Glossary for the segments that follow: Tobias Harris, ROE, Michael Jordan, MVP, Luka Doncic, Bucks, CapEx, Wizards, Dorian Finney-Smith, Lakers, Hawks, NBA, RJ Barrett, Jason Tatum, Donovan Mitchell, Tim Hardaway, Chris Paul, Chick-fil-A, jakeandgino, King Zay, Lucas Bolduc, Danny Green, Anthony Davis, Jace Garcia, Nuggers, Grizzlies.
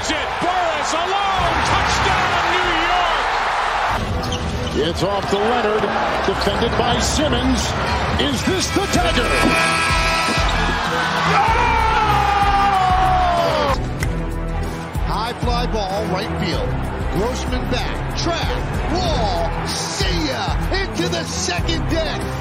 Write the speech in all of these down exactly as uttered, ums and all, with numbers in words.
Gets it. Burris alone. Touchdown, New York. It's off to Leonard. Defended by Simmons. Is this the dagger? Oh! High fly ball, right field. Grossman back. Track. Wall. See ya. Into the second deck.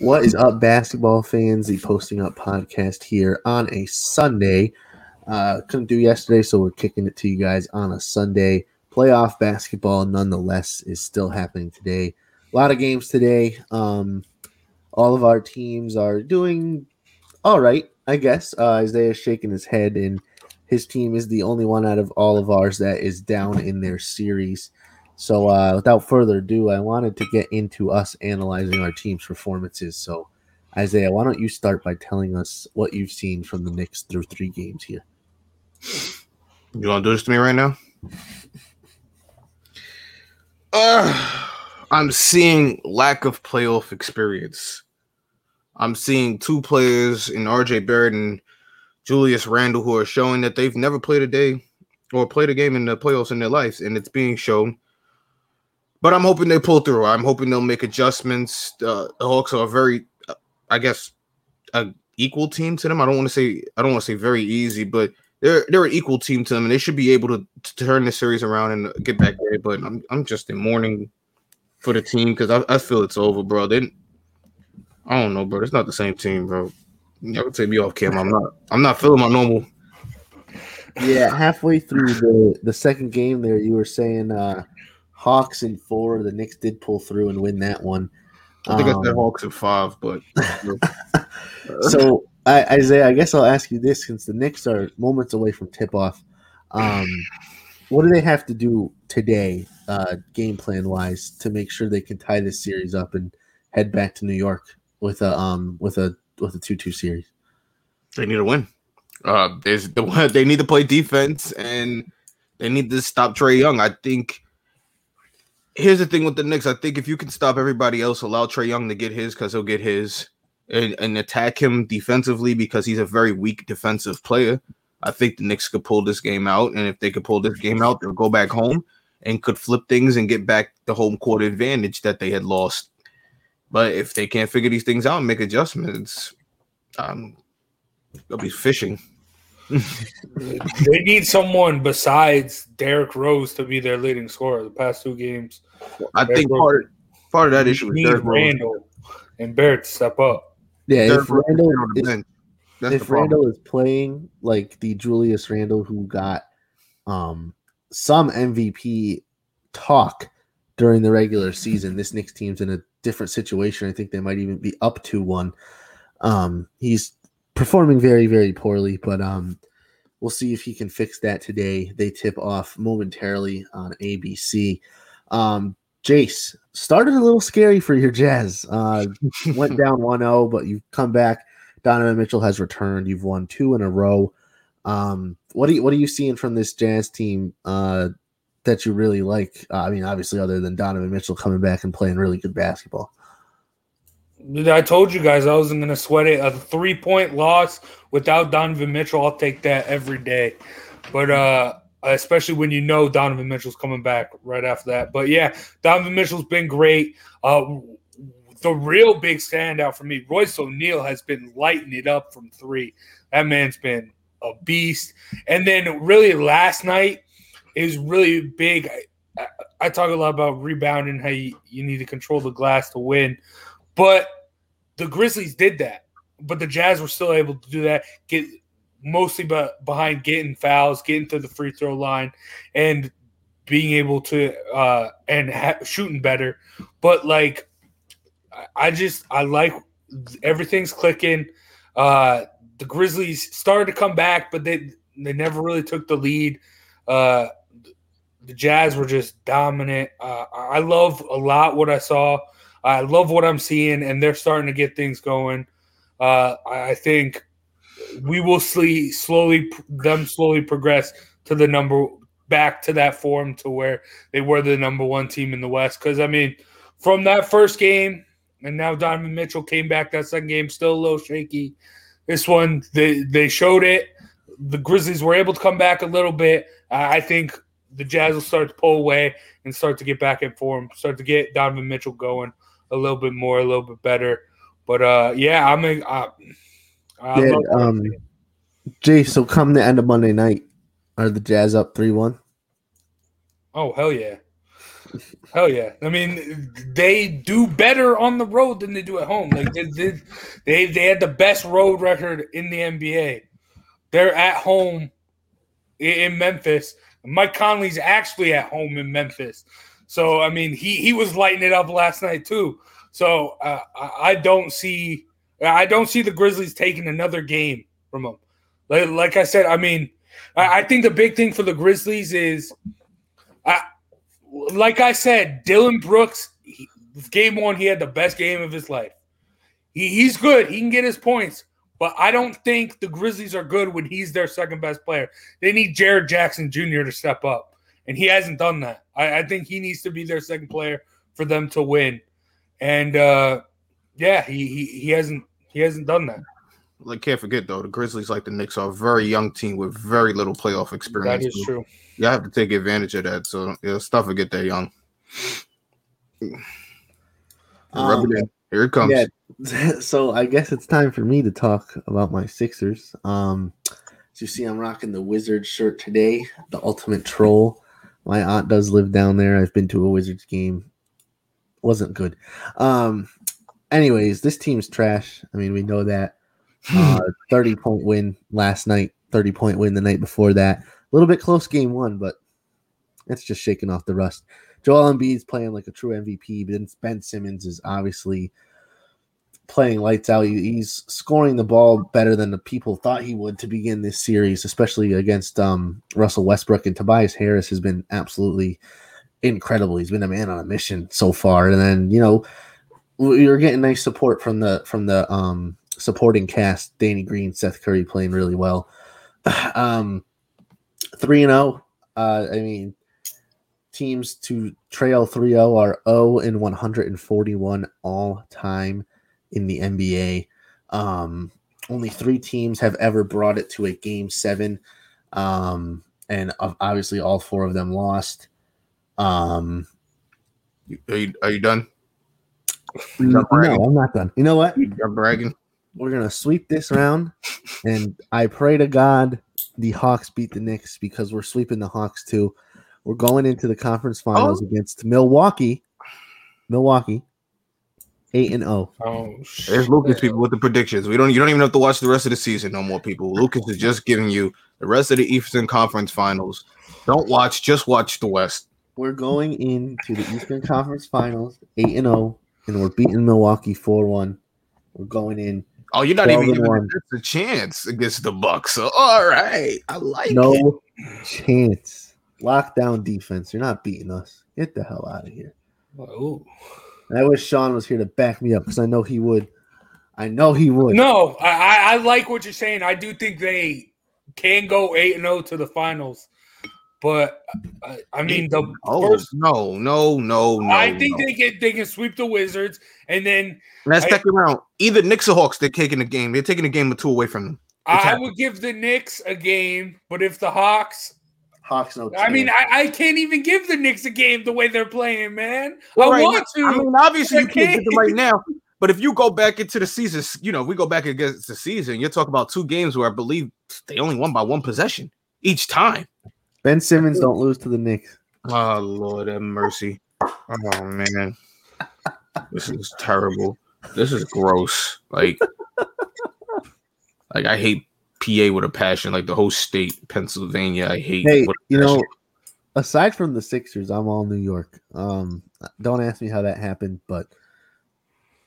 What is up, basketball fans? The Posting Up podcast here on a Sunday. Uh, couldn't do yesterday, so we're kicking it to you guys on a Sunday. Playoff basketball, nonetheless, is still happening today. A lot of games today. Um, all of our teams are doing all right, I guess. Uh, Isaiah's shaking his head, and his team is the only one out of all of ours that is down in their series. So uh, without further ado, I wanted to get into us analyzing our team's performances. So, Isaiah, why don't you start by telling us what you've seen from the Knicks through three games here? You going to do this to me right now? Uh, I'm seeing lack of playoff experience. I'm seeing two players in R J Barrett and Julius Randle who are showing that they've never played a day or played a game in the playoffs in their lives, and it's being shown. But I'm hoping they pull through. I'm hoping they'll make adjustments. Uh, the Hawks are a very, uh, I guess, an equal team to them. I don't want to say I don't want to say very easy, but they're they're an equal team to them, and they should be able to, to turn the series around and get back there. But I'm I'm just in mourning for the team because I, I feel it's over, bro. They, I don't know, bro. It's not the same team, bro. Y'all can take me off camera. I'm not I'm not feeling my normal. Yeah, halfway through the the second game, there you were saying. Uh, Hawks in four. The Knicks did pull through and win that one. I think um, I said Hawks in five, but so I, Isaiah, I guess I'll ask you this: since the Knicks are moments away from tip-off, um, what do they have to do today, uh, game plan wise, to make sure they can tie this series up and head back to New York with a um with a with a two-two series? They need to win. Uh, there's the one they need to play defense and they need to stop Trae Young. I think. Here's the thing with the Knicks. I think if you can stop everybody else, allow Trae Young to get his because he'll get his and, and attack him defensively because he's a very weak defensive player. I think the Knicks could pull this game out, and if they could pull this game out, they'll go back home and could flip things and get back the home court advantage that they had lost. But if they can't figure these things out and make adjustments, um, they'll be fishing. They need someone besides Derrick Rose to be their leading scorer the past two games. I Derrick think part, part of that issue is Derrick Randle and Barrett to step up. Yeah, Derrick if Randle is, if Randle is playing like the Julius Randle who got um, some M V P talk during the regular season, this Knicks team's in a different situation. I think they might even be up to one. Um, he's performing very, very poorly, but um, we'll see if he can fix that today. They tip off momentarily on A B C. Um, Jace, started a little scary for your Jazz. Uh, went down one oh, but you've come back. Donovan Mitchell has returned. You've won two in a row. Um, what, do you, what are you seeing from this Jazz team uh, that you really like? Uh, I mean, obviously, other than Donovan Mitchell coming back and playing really good basketball. I told you guys I wasn't going to sweat it. A three-point loss without Donovan Mitchell, I'll take that every day. But uh, especially when you know Donovan Mitchell's coming back right after that. But, yeah, Donovan Mitchell's been great. Uh, The real big standout for me, Royce O'Neal has been lighting it up from three. That man's been a beast. And then really last night is really big. I, I, I talk a lot about rebounding, how you, you need to control the glass to win. But the Grizzlies did that. But the Jazz were still able to do that, get mostly by, behind getting fouls, getting to the free throw line, and being able to uh, – and ha- shooting better. But, like, I just – I like everything's clicking. Uh, the Grizzlies started to come back, but they they never really took the lead. Uh, the Jazz were just dominant. Uh, I love a lot what I saw. I love what I'm seeing, and they're starting to get things going. Uh, I think we will see slowly them slowly progress to the number back to that form to where they were the number one team in the West. Because, I mean, from that first game, and now Donovan Mitchell came back that second game, still a little shaky. This one, they, they showed it. The Grizzlies were able to come back a little bit. I think the Jazz will start to pull away and start to get back in form, start to get Donovan Mitchell going a little bit more, a little bit better. But, uh, yeah, I mean, I, I yeah, love um, Jay, so come the end of Monday night, are the Jazz up three one? Oh, hell yeah. Hell yeah. I mean, they do better on the road than they do at home. Like they they, they, they had the best road record in the N B A. They're at home in Memphis. Mike Conley's actually at home in Memphis. So, I mean, he, he was lighting it up last night too. So, uh, I don't see I don't see the Grizzlies taking another game from them. Like, like I said, I mean, I, I think the big thing for the Grizzlies is I – like I said, Dylan Brooks, he, game one, he had the best game of his life. He, he's good. He can get his points. But I don't think the Grizzlies are good when he's their second-best player. They need Jared Jackson Junior to step up, and he hasn't done that. I, I think he needs to be their second player for them to win. And, uh, yeah, he, he he hasn't he hasn't done that. Like, can't forget, though, the Grizzlies, like the Knicks, are a very young team with very little playoff experience. That is true. You have to take advantage of that. So, yeah, stuff will get that young. Um, it Here it comes. Yeah. So, I guess it's time for me to talk about my Sixers. Um, as you see, I'm rocking the Wizards shirt today, the ultimate troll. My aunt does live down there. I've been to a Wizards game. Wasn't good. Um, anyways, this team's trash. I mean, we know that. Uh, thirty-point win last night, thirty-point win the night before that. A little bit close game one, but that's just shaking off the rust. Joel Embiid's playing like a true M V P. Ben, Ben Simmons is obviously playing lights out. He's scoring the ball better than the people thought he would to begin this series, especially against um, Russell Westbrook. And Tobias Harris has been absolutely incredible. He's been a man on a mission so far. And then, you know, you're getting nice support from the from the um, supporting cast. Danny Green, Seth Curry playing really well. Um three and oh. Uh, I mean, teams to trail three oh are oh and one forty-one all time in the N B A. Um, only three teams have ever brought it to a game seven. Um, and obviously all four of them lost. Um, are you, are you done? No, I'm not done. You know what? You're bragging. We're going to sweep this round, and I pray to God the Hawks beat the Knicks, because we're sweeping the Hawks too. We're going into the conference finals oh. against Milwaukee. Milwaukee, eight and zero. Oh, shit. There's Lucas people with the predictions. We don't. You don't even have to watch the rest of the season no more, people. Lucas is just giving you the rest of the Eastern Conference Finals. Don't watch. Just watch the West. We're going into the Eastern Conference Finals, eight and zero, and we're beating Milwaukee four one. We're going in. Oh, you're not even giving a chance against the Bucks. So, all right. I like it. No chance. Lockdown defense. You're not beating us. Get the hell out of here. Oh. I wish Sean was here to back me up, because I know he would. I know he would. No, I, I like what you're saying. I do think they can go eight and oh to the finals. But, I, I mean, the oh, first – No, no, no, no. I think no. they can they can sweep the Wizards, and then – That's second round. Either Knicks or Hawks, they're taking the game. They're taking the game or two away from them. It's I happening. would give the Knicks a game, but if the Hawks – Hawks no. I mean, I, I can't even give the Knicks a game the way they're playing, man. Well, I right want now, to. I mean, obviously I you can't give them right now. But if you go back into the season, you know, we go back against the season, you're talking about two games where I believe they only won by one possession each time. Ben Simmons don't lose to the Knicks. Oh, Lord have mercy. Oh, man. This is terrible. This is gross. Like, like I hate P A with a passion. Like, the whole state, Pennsylvania, I hate. Hey, you know, aside from the Sixers, I'm all New York. Um, don't ask me how that happened, but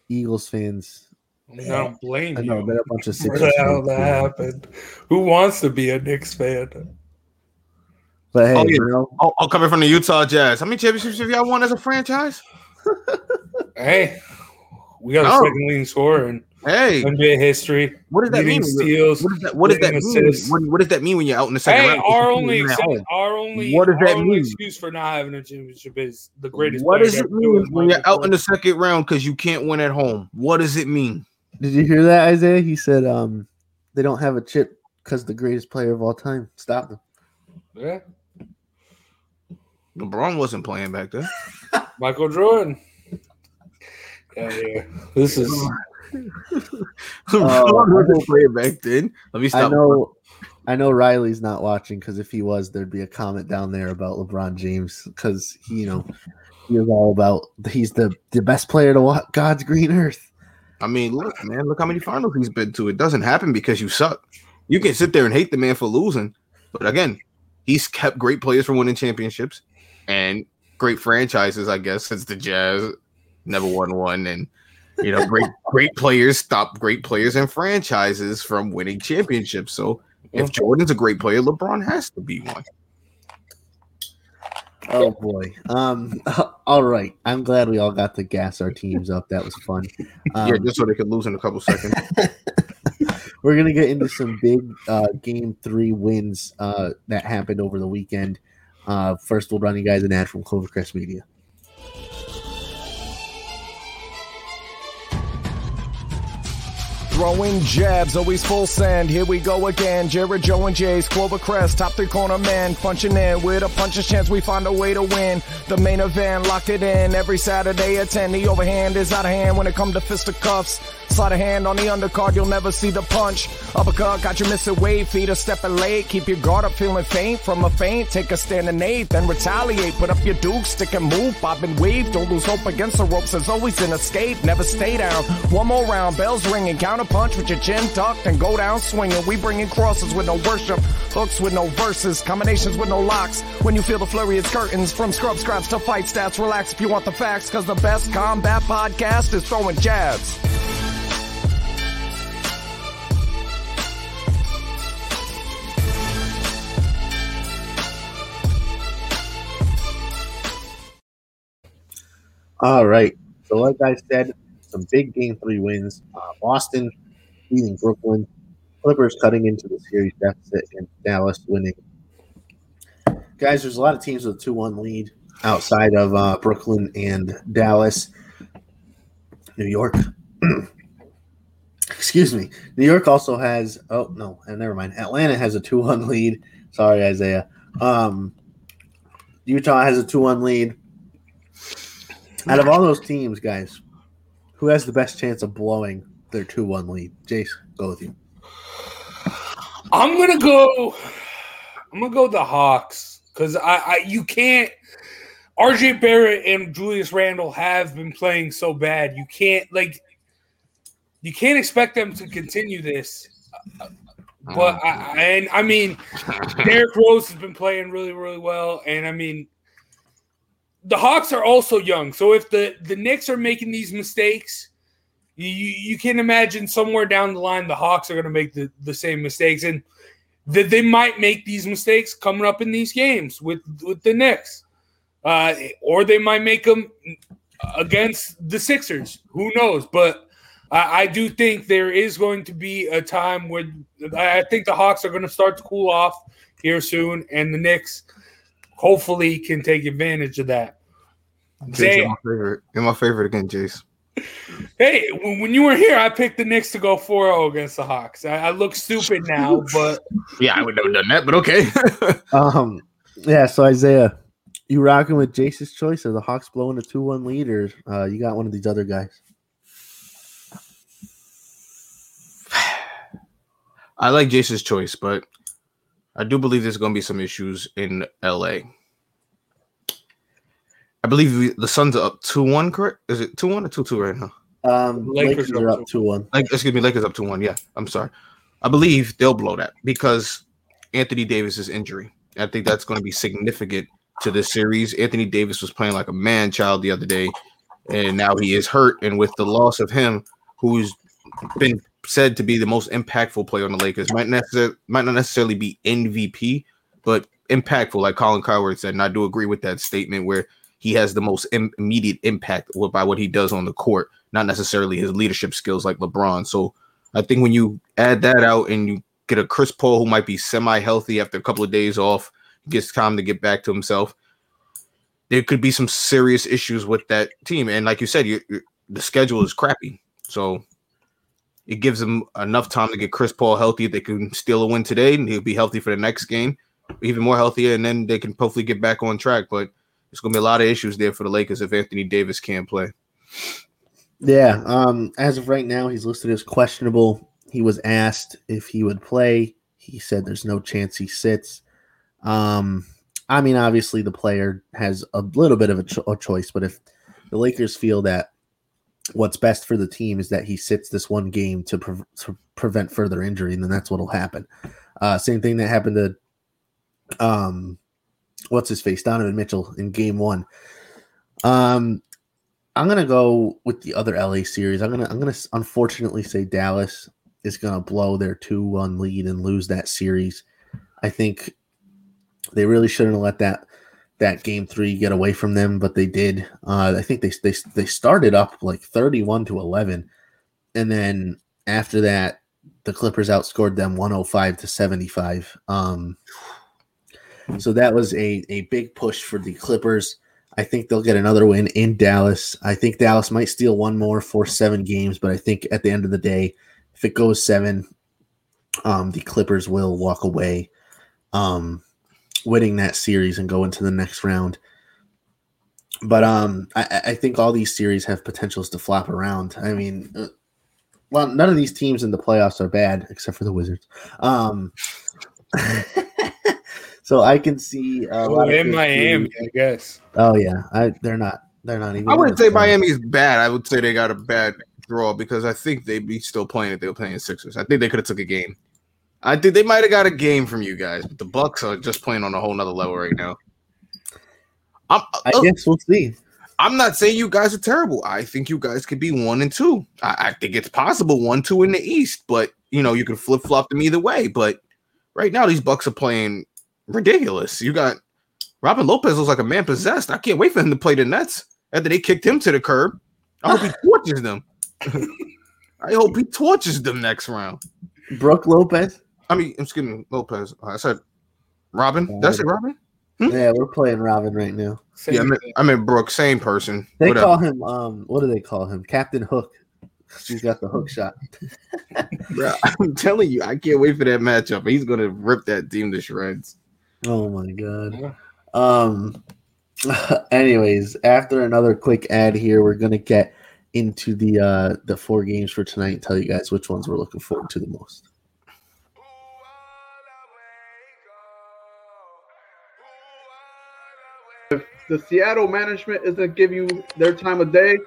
Eagles fans. I mean, I don't blame I know, you. But a bunch of Sixers fans. How that happened. Who wants to be a Knicks fan? But hey, oh, yeah. you know, oh, oh, coming from the Utah Jazz. How many championships have y'all won as a franchise? Hey, we got oh. a second leading scorer in hey. N B A history. What does that mean? Steals, what does that, what does that mean? What, what does that mean when you're out in the second hey, round? Our only, except, our only, what does our that only mean? excuse for not having a championship is the greatest. What does it mean when you're out in the second round because you can't win at home? What does it mean? Did you hear that, Isaiah? He said, um, they don't have a chip because the greatest player of all time stopped them. Yeah. LeBron wasn't playing back then. Michael Jordan. Yeah, yeah. This is LeBron wasn't playing back then. Let me stop. I know, I know Riley's not watching because if he was, there'd be a comment down there about LeBron James because you know he was all about he's the, the best player to walk God's green earth. I mean, look, man, look how many finals he's been to. It doesn't happen because you suck. You can sit there and hate the man for losing, but again, he's kept great players from winning championships and great franchises, I guess, since the Jazz never won one. And, you know, great great players stop great players and franchises from winning championships. So if Jordan's a great player, LeBron has to be one. Oh, boy. Um, all right. I'm glad we all got to gas our teams up. That was fun. Um, yeah, just so they could lose in a couple seconds. We're going to get into some big uh, game three wins uh, that happened over the weekend. Uh, first, we'll run you guys an ad from Clovercrest Media. Throwing jabs, always full send. Here we go again. Jared, Joe, and Jay's Clovercrest, top three corner man, punching in with a puncher's chance. We find a way to win. The main event, locked it in every Saturday at ten. The overhand is out of hand when it comes to fisticuffs. Slide a hand on the undercard, you'll never see the punch. Uppercut, got you missing weight, feet are stepping late. Keep your guard up, feeling faint from a feint. Take a stand and eight, then retaliate. Put up your duke, stick and move, bob and weave. Don't lose hope against the ropes, there's always an escape. Never stay down. One more round, bells ringing. Counter punch with your chin tucked and go down swinging. We bringing crosses with no worship, hooks with no verses, combinations with no locks. When you feel the flurry, it's curtains. From scrub scraps to fight stats, relax if you want the facts. Cause the best combat podcast is throwing jabs. All right. So like I said, some big game three wins. Uh, Boston beating Brooklyn. Clippers cutting into the series deficit and Dallas winning. Guys, there's a lot of teams with a two one lead outside of uh, Brooklyn and Dallas. New York. Excuse me. New York also has – oh, no, never mind. Atlanta has a two one lead. Sorry, Isaiah. Um, Utah has a two one lead. Out of all those teams, guys, who has the best chance of blowing their two one lead? Jace, go with you. I'm gonna go. I'm gonna go the Hawks because I, I you can't. R J Barrett and Julius Randle have been playing so bad. You can't like. You can't expect them to continue this. But I, and I mean, Derrick Rose has been playing really, really well, and I mean. The Hawks are also young, so if the, the Knicks are making these mistakes, you, you can imagine somewhere down the line the Hawks are going to make the, the same mistakes, and that they might make these mistakes coming up in these games with, with the Knicks. Uh, or they might make them against the Sixers. Who knows? But I, I do think there is going to be a time where I think the Hawks are going to start to cool off here soon, and the Knicks hopefully can take advantage of that. Jace, you're my favorite. You're my favorite again, Jace. Hey, when you were here, I picked the Knicks to go four oh against the Hawks. I, I look stupid now, but yeah, I would never done that, but okay. um, Yeah, so Isaiah, you rocking with Jace's choice or the Hawks blowing a two one lead, or uh, you got one of these other guys? I like Jace's choice, but I do believe there's going to be some issues in L A. I believe we, the Suns are up two one, correct? Is it two one or two two right now? Um, Lakers, Lakers are up two one. Like, excuse me, Lakers up two one, yeah. I'm sorry. I believe they'll blow that because Anthony Davis' injury. I think that's going to be significant to this series. Anthony Davis was playing like a man-child the other day, and now he is hurt. And with the loss of him, who's been said to be the most impactful player on the Lakers, might, necessar- might not necessarily be M V P, but impactful, like Colin Cowherd said. And I do agree with that statement where he has the most im- immediate impact by what he does on the court, not necessarily his leadership skills like LeBron. So I think when you add that out and you get a Chris Paul who might be semi-healthy after a couple of days off, gets time to get back to himself, there could be some serious issues with that team. And like you said, you're, you're, the schedule is crappy. So it gives them enough time to get Chris Paul healthy. They can steal a win today, and he'll be healthy for the next game, even more healthier, and then they can hopefully get back on track. But there's going to be a lot of issues there for the Lakers if Anthony Davis can't play. Yeah, um, as of right now, he's listed as questionable. He was asked if he would play. He said there's no chance he sits. Um, I mean, obviously the player has a little bit of a, cho- a choice, but if the Lakers feel that what's best for the team is that he sits this one game to, pre- to prevent further injury, then that's what will happen. Uh, same thing that happened to um, what's his face, Donovan Mitchell in game one. Um, I'm gonna go with the other L A series. I'm gonna I'm gonna unfortunately say Dallas is gonna blow their two one lead and lose that series. I think they really shouldn't have let that that game three get away from them, but they did. Uh, I think they they they started up like thirty-one to eleven, and then after that, the Clippers outscored them one oh five to seventy-five. Um, so that was a a big push for the Clippers. I think they'll get another win in Dallas. I think Dallas might steal one more for seven games, but I think at the end of the day, if it goes seven, um, the Clippers will walk away um, winning that series and go into the next round. But um, I, I think all these series have potentials to flop around. I mean, well, none of these teams in the playoffs are bad except for the Wizards. Um, so I can see a lot oh, of in Miami, teams. I guess. Oh yeah, I, they're not. They're not even. I wouldn't say Miami's bad. I would say they got a bad draw because I think they'd be still playing if they were playing the Sixers. I think they could have took a game. I think they might have got a game from you guys, but the Bucks are just playing on a whole nother level right now. I'm, I uh, guess we'll see. I'm not saying you guys are terrible. I think you guys could be one and two. I, I think it's possible one, two in the East, but you know you can flip flop them either way. But right now these Bucks are playing ridiculous. You got Robin Lopez looks like a man possessed. I can't wait for him to play the Nets after they kicked him to the curb. I hope he tortures them. I hope he tortures them next round. Brooke Lopez? I mean, excuse me, Lopez. I said Robin. Did I say Robin? Hmm? Yeah, we're playing Robin right now. Same yeah, I mean, I mean Brooke, same person. They Whatever. call him, um, what do they call him? Captain Hook. She's got the hook shot. Bro, I'm telling you, I can't wait for that matchup. He's going to rip that team to shreds. Oh my god. Um anyways, after another quick ad here, we're gonna get into the uh the four games for tonight and tell you guys which ones we're looking forward to the most. If the Seattle management isn't giving you their time of day,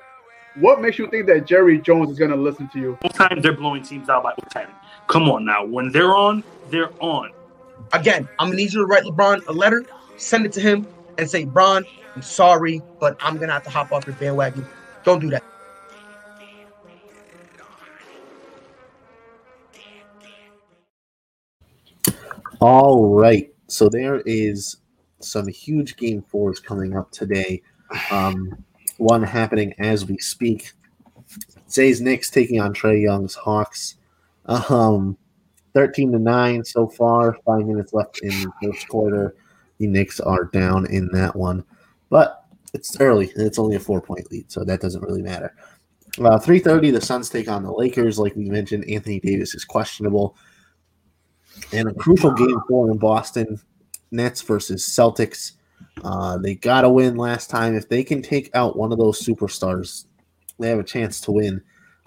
what makes you think that Jerry Jones is gonna listen to you? Both times they're blowing teams out by overtime. Come on now. When they're on, they're on. Again, I'm going to need you to write LeBron a letter, send it to him, and say, Bron, I'm sorry, but I'm going to have to hop off your bandwagon. Don't do that. All right. So there is some huge game fours coming up today. Um, one happening as we speak. Today's Knicks taking on Trae Young's Hawks. Um... thirteen to nine so far, five minutes left in the first quarter. The Knicks are down in that one. But it's early, and it's only a four-point lead, so that doesn't really matter. Uh, three thirty, the Suns take on the Lakers. Like we mentioned, Anthony Davis is questionable. And a crucial game four in Boston. Nets versus Celtics. Uh, they got to win last time. If they can take out one of those superstars, they have a chance to win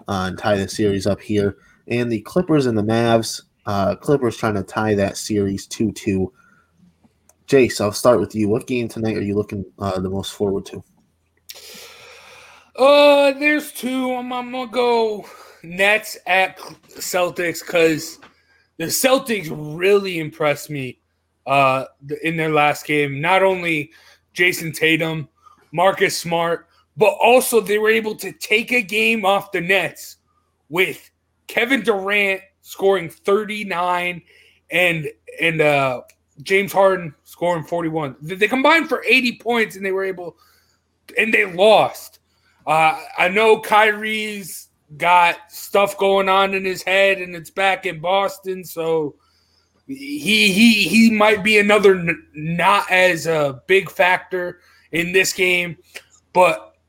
uh, and tie the series up here. And the Clippers and the Mavs, uh, Clippers trying to tie that series two two. Jace, I'll start with you. What game tonight are you looking uh, the most forward to? Uh, there's two. I'm, I'm going to go Nets at Celtics because the Celtics really impressed me uh, in their last game. Not only Jason Tatum, Marcus Smart, but also they were able to take a game off the Nets with Kevin Durant scoring thirty-nine and and uh, James Harden scoring forty-one. They combined for eighty points, and they were able – and they lost. Uh, I know Kyrie's got stuff going on in his head, and it's back in Boston, so he he he might be another n- not as a big factor in this game. But –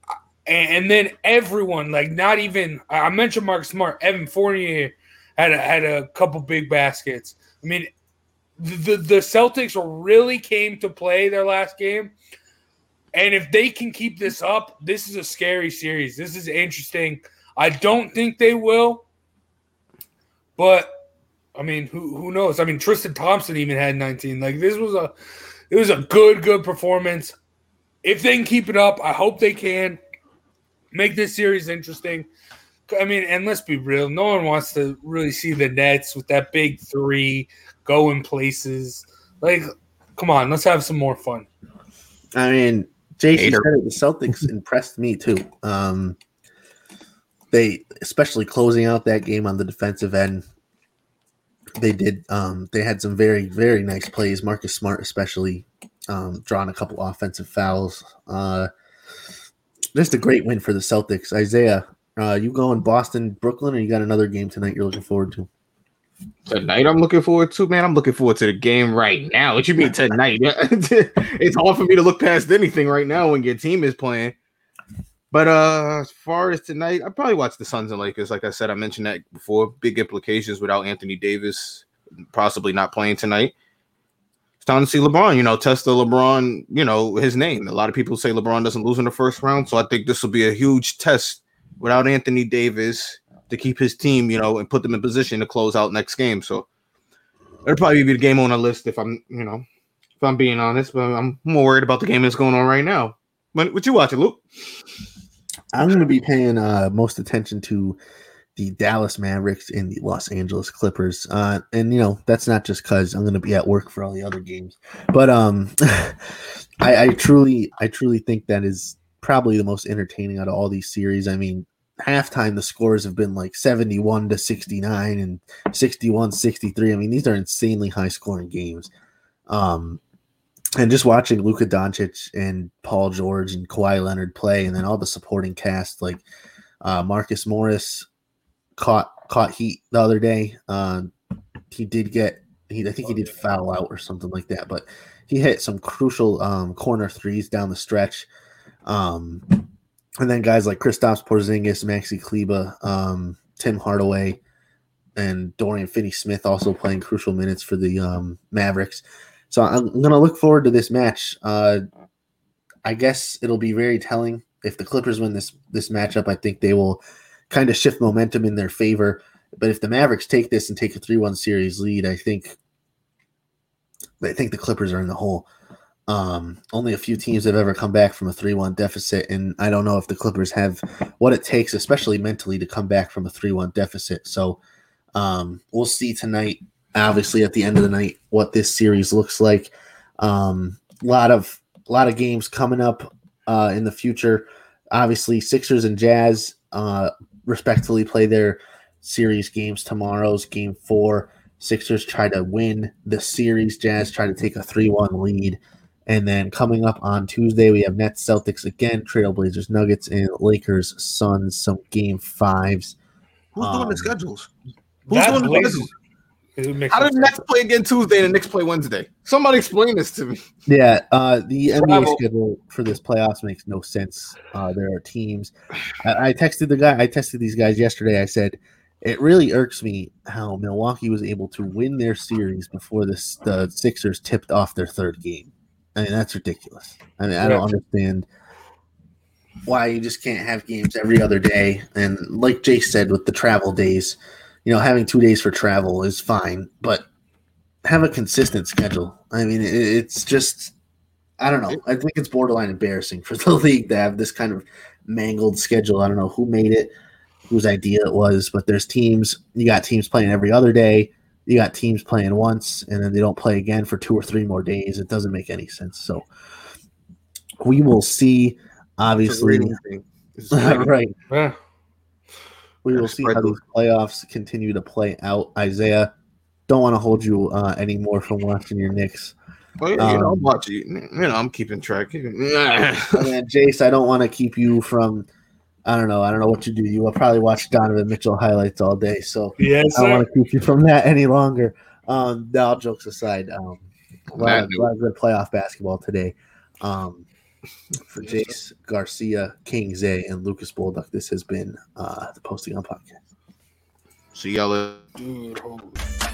and then everyone, like not even – I mentioned Marcus Smart. Evan Fournier had a, had a couple big baskets. I mean – The the Celtics really came to play their last game. And if they can keep this up, this is a scary series. This is interesting. I don't think they will. But, I mean, who who knows? I mean, Tristan Thompson even had nineteen. Like, this was a it was a good, good performance. If they can keep it up, I hope they can. Make this series interesting. I mean, and let's be real. No one wants to really see the Nets with that big three going places. Like, come on, let's have some more fun. I mean, Jason said it, the Celtics impressed me too. Um, they, especially closing out that game on the defensive end, they did. Um, they had some very, very nice plays. Marcus Smart, especially, um, drawing a couple offensive fouls. Uh, just a great win for the Celtics. Isaiah, uh, you going Boston, Brooklyn, or you got another game tonight you're looking forward to? Tonight I'm looking forward to, man. I'm looking forward to the game right now. What you mean tonight? It's hard for me to look past anything right now when your team is playing. But uh, as far as tonight, I probably watch the Suns and Lakers. Like I said, I mentioned that before. Big implications without Anthony Davis possibly not playing tonight. It's time to see LeBron, you know, test the LeBron, you know, his name. A lot of people say LeBron doesn't lose in the first round, so I think this will be a huge test without Anthony Davis to keep his team, you know, and put them in position to close out next game. So it'll probably be the game on the list if I'm, you know, if I'm being honest. But I'm more worried about the game that's going on right now. What, what you watching, Luke? I'm going to be paying uh, most attention to the Dallas Mavericks and the Los Angeles Clippers. Uh, and, you know, that's not just because I'm going to be at work for all the other games. But um, I, I truly, I truly think that is probably the most entertaining out of all these series. I mean, halftime, the scores have been like seventy-one to sixty-nine and sixty-one sixty-three. I mean, these are insanely high scoring games. Um, and just watching Luka Doncic and Paul George and Kawhi Leonard play, and then all the supporting cast, like uh, Marcus Morris caught caught heat the other day. Uh, he did get, he I think he did foul out or something like that, but he hit some crucial um, corner threes down the stretch. Um, And then guys like Kristaps Porzingis, Maxi Kleba, um, Tim Hardaway, and Dorian Finney-Smith also playing crucial minutes for the um, Mavericks. So I'm going to look forward to this match. Uh, I guess it'll be very telling. If the Clippers win this this matchup, I think they will kind of shift momentum in their favor. But if the Mavericks take this and take a three one series lead, I think I think the Clippers are in the hole. Um, only a few teams have ever come back from a three one deficit, and I don't know if the Clippers have what it takes, especially mentally, to come back from a three one deficit. So um, we'll see tonight, obviously, at the end of the night, what this series looks like. Um, lot of lot of games coming up uh, in the future. Obviously, Sixers and Jazz uh, respectfully play their series games. Tomorrow's game four. Sixers try to win the series. Jazz try to take a three one lead. And then coming up on Tuesday, we have Nets, Celtics again, Trailblazers, Nuggets, and Lakers, Suns, some game fives. Who's um, doing the schedules? Who's doing the schedules? How did the Nets play again Tuesday and the Knicks play Wednesday? Somebody explain this to me. Yeah, uh, the N B A schedule for this playoffs makes no sense. Uh, there are teams. I, I texted the guy. I texted these guys yesterday. I said, it really irks me how Milwaukee was able to win their series before the, the Sixers tipped off their third game. I mean, that's ridiculous. I mean, I don't understand why you just can't have games every other day. And like Jake said, with the travel days, you know, having two days for travel is fine, but have a consistent schedule. I mean, it, it's just, I don't know. I think it's borderline embarrassing for the league to have this kind of mangled schedule. I don't know who made it, whose idea it was, but there's teams, you got teams playing every other day. You got teams playing once, and then they don't play again for two or three more days. It doesn't make any sense. So we will see, obviously. Right. Yeah. We will see how these playoffs continue to play out. Isaiah, don't want to hold you uh, anymore from watching your Knicks. Well, you um, know, I'm watching. You know, I'm keeping track. And then, Jace, I don't want to keep you from – I don't know. I don't know what you do. You will probably watch Donovan Mitchell highlights all day, so yes, I don't want to keep you from that any longer. Um, no, all jokes aside, um, a lot of good playoff basketball today um, for Jace Garcia, King Zay, and Lucas Bolduc. This has been uh, the Posting Up Podcast. See y'all later.